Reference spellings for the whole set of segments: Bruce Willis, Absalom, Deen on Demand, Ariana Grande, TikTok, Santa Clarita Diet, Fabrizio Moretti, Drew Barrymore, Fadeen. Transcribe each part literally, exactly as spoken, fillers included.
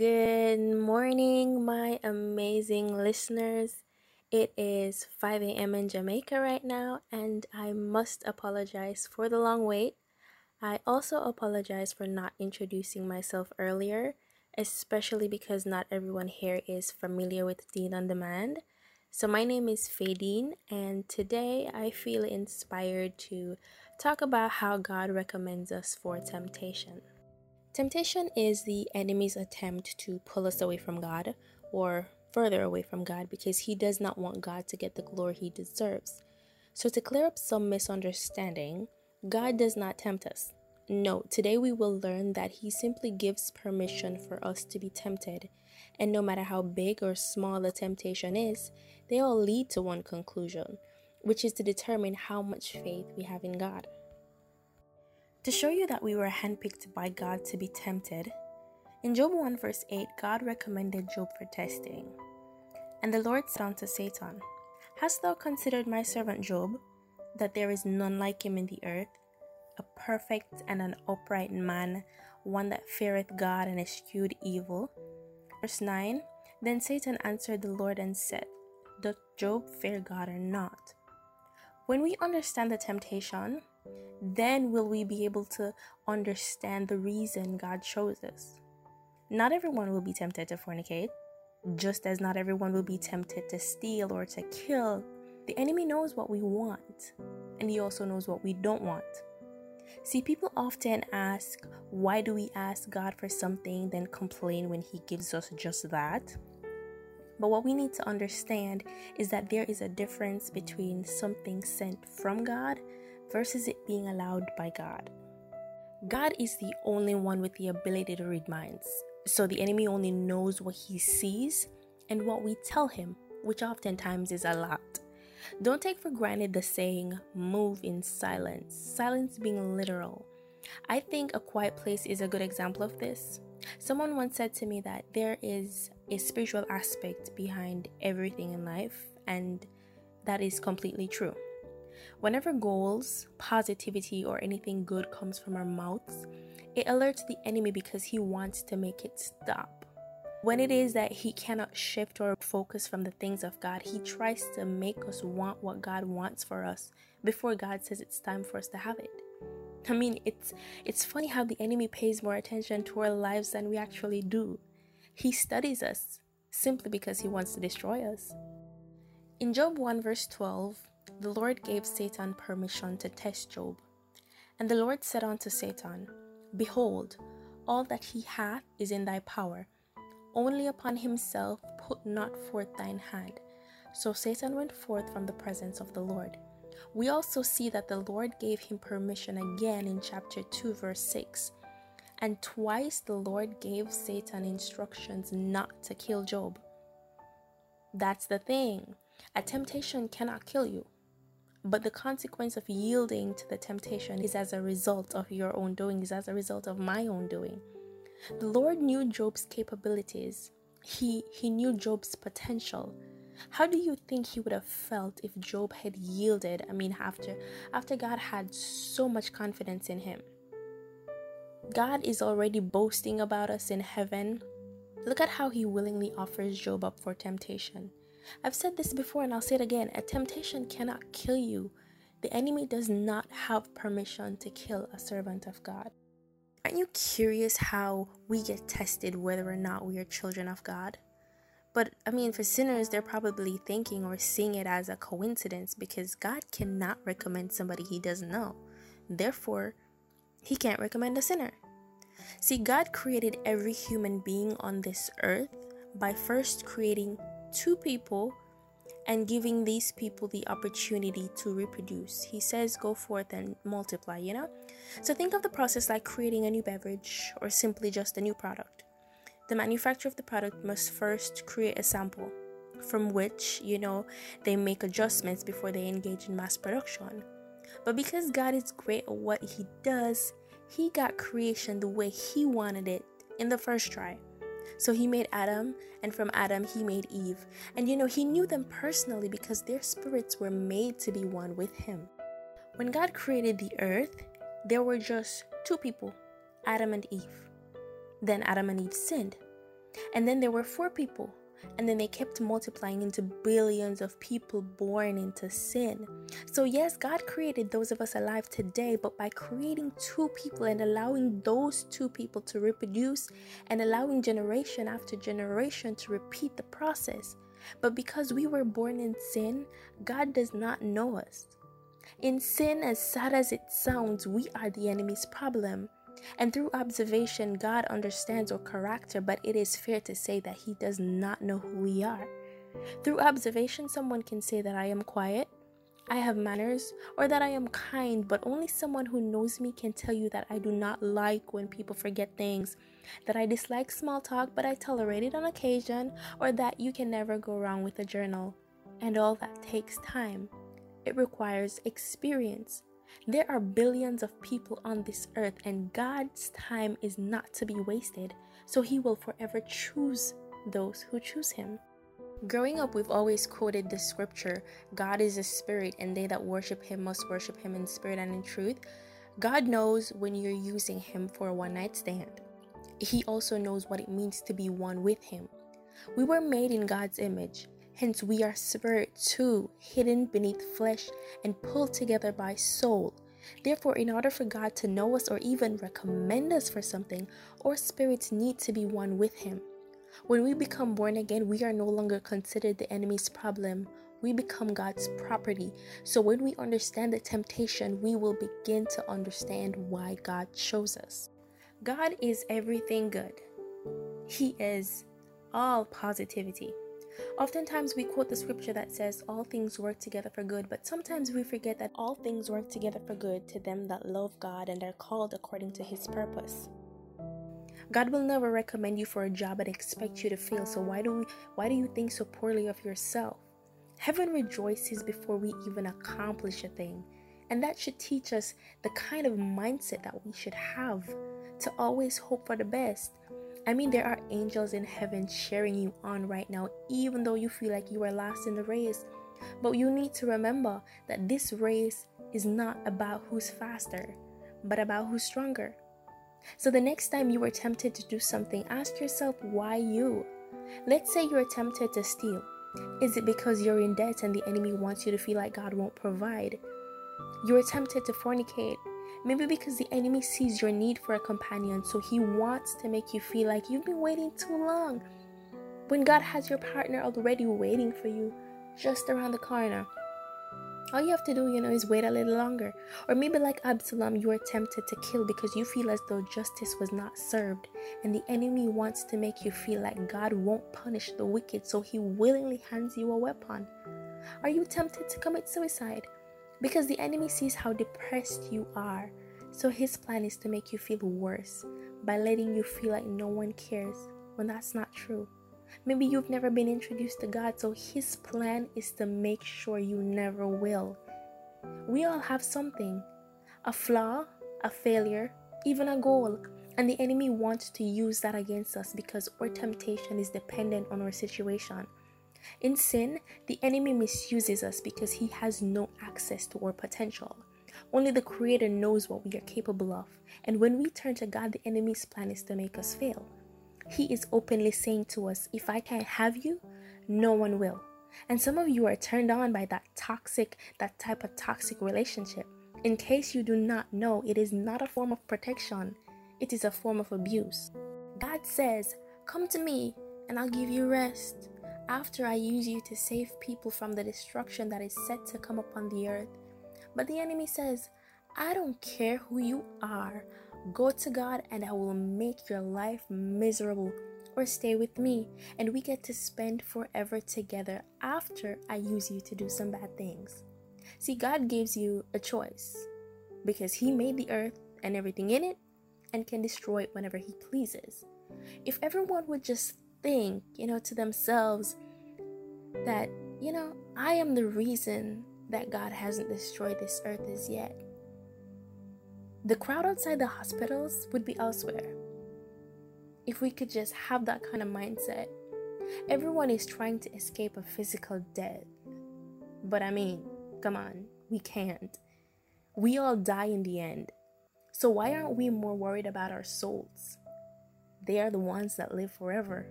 Good morning, my amazing listeners. It is five a.m. in Jamaica right now, and I must apologize for the long wait. I also apologize for not introducing myself earlier, especially because not everyone here is familiar with Deen on Demand. So my name is Fadeen, and today I feel inspired to talk about how God recommends us for temptation. Temptation is the enemy's attempt to pull us away from God or further away from God because he does not want God to get the glory he deserves. So to clear up some misunderstanding, God does not tempt us. No, today we will learn that he simply gives permission for us to be tempted. And no matter how big or small the temptation is, they all lead to one conclusion, which is to determine how much faith we have in God. To show you that we were handpicked by God to be tempted, in Job one verse eight, God recommended Job for testing. And the Lord said unto Satan, "Hast thou considered my servant Job, that there is none like him in the earth, a perfect and an upright man, one that feareth God and eschewed evil?" Verse nine, then Satan answered the Lord and said, "Doth Job fear God or not?" When we understand the temptation, then will we be able to understand the reason God chose us. Not everyone will be tempted to fornicate, just as not everyone will be tempted to steal or to kill. The enemy knows what we want, and he also knows what we don't want. See, people often ask, why do we ask God for something, then complain when he gives us just that? But what we need to understand is that there is a difference between something sent from God versus it being allowed by God. God is the only one with the ability to read minds. So the enemy only knows what he sees and what we tell him, which oftentimes is a lot. Don't take for granted the saying, "move in silence," silence being literal. I think a quiet place is a good example of this. Someone once said to me that there is a spiritual aspect behind everything in life, and that is completely true. Whenever goals, positivity, or anything good comes from our mouths, it alerts the enemy because he wants to make it stop. When it is that he cannot shift or focus from the things of God, he tries to make us want what God wants for us before God says it's time for us to have it. I mean, it's it's funny how the enemy pays more attention to our lives than we actually do. He studies us simply because he wants to destroy us. In Job one verse twelve, the Lord gave Satan permission to test Job. And the Lord said unto Satan, "Behold, all that he hath is in thy power. Only upon himself put not forth thine hand." So Satan went forth from the presence of the Lord. We also see that the Lord gave him permission again in chapter two verse six. And twice the Lord gave Satan instructions not to kill Job. That's the thing. A temptation cannot kill you. But the consequence of yielding to the temptation is as a result of your own doing, is as a result of my own doing. The Lord knew Job's capabilities. He, he knew Job's potential. How do you think he would have felt if Job had yielded? I mean, after, after God had so much confidence in him. God is already boasting about us in heaven. Look at how he willingly offers Job up for temptation. I've said this before and I'll say it again. A temptation cannot kill you. The enemy does not have permission to kill a servant of God. Aren't you curious how we get tested whether or not we are children of God? But, I mean, for sinners, they're probably thinking or seeing it as a coincidence because God cannot recommend somebody he doesn't know. Therefore, he can't recommend a sinner. See, God created every human being on this earth by first creating two people and giving these people the opportunity to reproduce. He says, "Go forth and multiply," you know? So think of the process like creating a new beverage or simply just a new product. The manufacturer of the product must first create a sample from which, you know, they make adjustments before they engage in mass production. But because God is great at what he does, he got creation the way he wanted it in the first try. So he made Adam, and from Adam he made Eve. And you know, he knew them personally because their spirits were made to be one with him. When God created the earth, there were just two people, Adam and Eve. Then Adam and Eve sinned. And then there were four people. And then they kept multiplying into billions of people born into sin. So yes, God created those of us alive today, but by creating two people and allowing those two people to reproduce and allowing generation after generation to repeat the process. But because we were born in sin, God does not know us. In sin, as sad as it sounds, we are the enemy's problem. And through observation, God understands our character, but it is fair to say that He does not know who we are. Through observation, someone can say that I am quiet, I have manners, or that I am kind, but only someone who knows me can tell you that I do not like when people forget things, that I dislike small talk, but I tolerate it on occasion, or that you can never go wrong with a journal. And all that takes time. It requires experience. There are billions of people on this earth, and God's time is not to be wasted, so He will forever choose those who choose Him. Growing up, we've always quoted the scripture, God is a spirit, and they that worship Him must worship Him in spirit and in truth. God knows when you're using Him for a one-night stand. He also knows what it means to be one with Him. We were made in God's image. Hence, we are spirit too, hidden beneath flesh and pulled together by soul. Therefore, in order for God to know us or even recommend us for something, our spirits need to be one with Him. When we become born again, we are no longer considered the enemy's problem. We become God's property. So when we understand the temptation, we will begin to understand why God chose us. God is everything good. He is all positivity. Oftentimes we quote the scripture that says all things work together for good, but sometimes we forget that all things work together for good to them that love God and are called according to His purpose. God will never recommend you for a job and expect you to fail, so why do we, why do you think so poorly of yourself? Heaven rejoices before we even accomplish a thing, and that should teach us the kind of mindset that we should have, to always hope for the best. I mean, there are angels in heaven cheering you on right now, even though you feel like you are lost in the race. But you need to remember that this race is not about who's faster, but about who's stronger. So the next time you are tempted to do something, ask yourself, why you? Let's say you are tempted to steal. Is it because you're in debt and the enemy wants you to feel like God won't provide? You are tempted to fornicate. Maybe because the enemy sees your need for a companion, so he wants to make you feel like you've been waiting too long, when God has your partner already waiting for you just around the corner. All you have to do, you know, is wait a little longer. Or maybe like Absalom, you are tempted to kill because you feel as though justice was not served, and the enemy wants to make you feel like God won't punish the wicked, so he willingly hands you a weapon. Are you tempted to commit suicide? Because the enemy sees how depressed you are, so his plan is to make you feel worse by letting you feel like no one cares, when that's not true. Maybe you've never been introduced to God, so his plan is to make sure you never will. We all have something, a flaw, a failure, even a goal, and the enemy wants to use that against us because our temptation is dependent on our situation. In sin, the enemy misuses us because he has no access to our potential. Only the Creator knows what we are capable of, and when we turn to God, the enemy's plan is to make us fail. He is openly saying to us, if I can't have you, no one will. And some of you are turned on by that toxic, that type of toxic relationship. In case you do not know, it is not a form of protection. It is a form of abuse. God says, come to me and I'll give you rest. After I use you to save people from the destruction that is set to come upon the earth. But the enemy says, I don't care who you are. Go to God and I will make your life miserable, or stay with me and we get to spend forever together after I use you to do some bad things. See, God gives you a choice because He made the earth and everything in it and can destroy it whenever He pleases. If everyone would just think, you know, to themselves that, you know, I am the reason that God hasn't destroyed this earth as yet, the crowd outside the hospitals would be elsewhere. If we could just have that kind of mindset. Everyone is trying to escape a physical death, but I mean, come on, we can't. We all die in the end. So why aren't we more worried about our souls? They are the ones that live forever.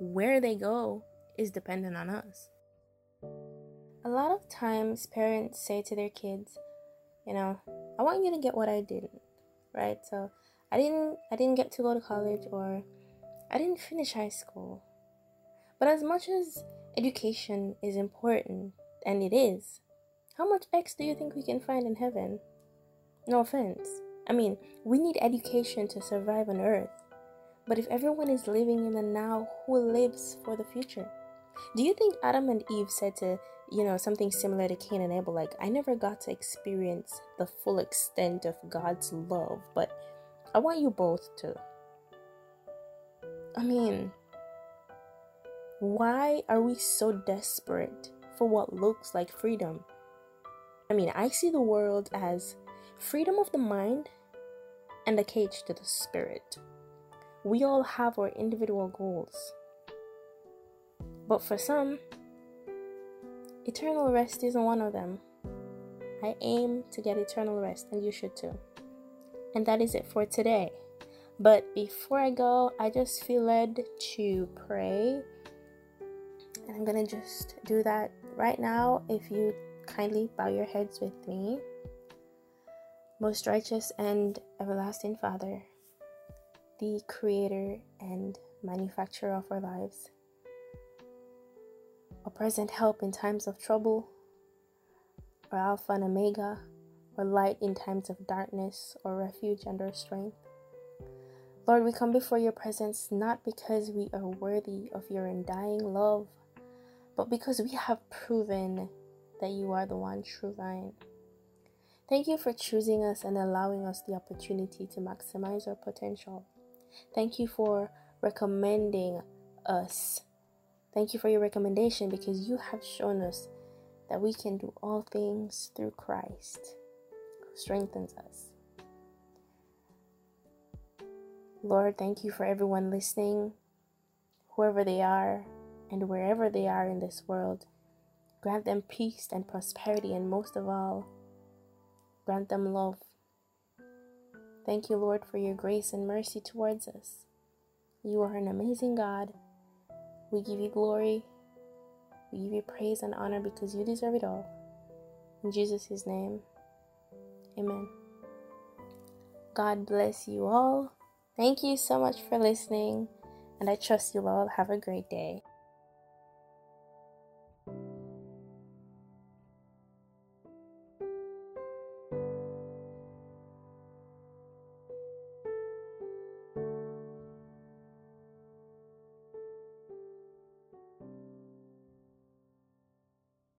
Where they go is dependent on us. A lot of times parents say to their kids, you know, I want you to get what I didn't, right? So I didn't I didn't get to go to college, or I didn't finish high school. But as much as education is important, and it is, how much X do you think we can find in heaven? No offense. I mean, we need education to survive on earth. But if everyone is living in the now, who lives for the future? Do you think Adam and Eve said to, you know, something similar to Cain and Abel, like, I never got to experience the full extent of God's love, but I want you both to? I mean, why are we so desperate for what looks like freedom? I mean, I see the world as freedom of the mind and a cage to the spirit. We all have our individual goals. But for some, eternal rest isn't one of them. I aim to get eternal rest, and you should too. And that is it for today. But before I go, I just feel led to pray. And I'm going to just do that right now. If you kindly bow your heads with me. Most righteous and everlasting Father, the creator and manufacturer of our lives, a present help in times of trouble, or Alpha and Omega, or light in times of darkness, or refuge and our strength. Lord, we come before your presence not because we are worthy of your undying love, but because we have proven that you are the one true vine. Thank you for choosing us and allowing us the opportunity to maximize our potential. Thank you for recommending us. Thank you for your recommendation, because you have shown us that we can do all things through Christ, who strengthens us. Lord, thank you for everyone listening, whoever they are and wherever they are in this world. Grant them peace and prosperity, and most of all, grant them love. Thank you, Lord, for your grace and mercy towards us. You are an amazing God. We give you glory. We give you praise and honor, because you deserve it all. In Jesus' name, amen. God bless you all. Thank you so much for listening, and I trust you all have a great day.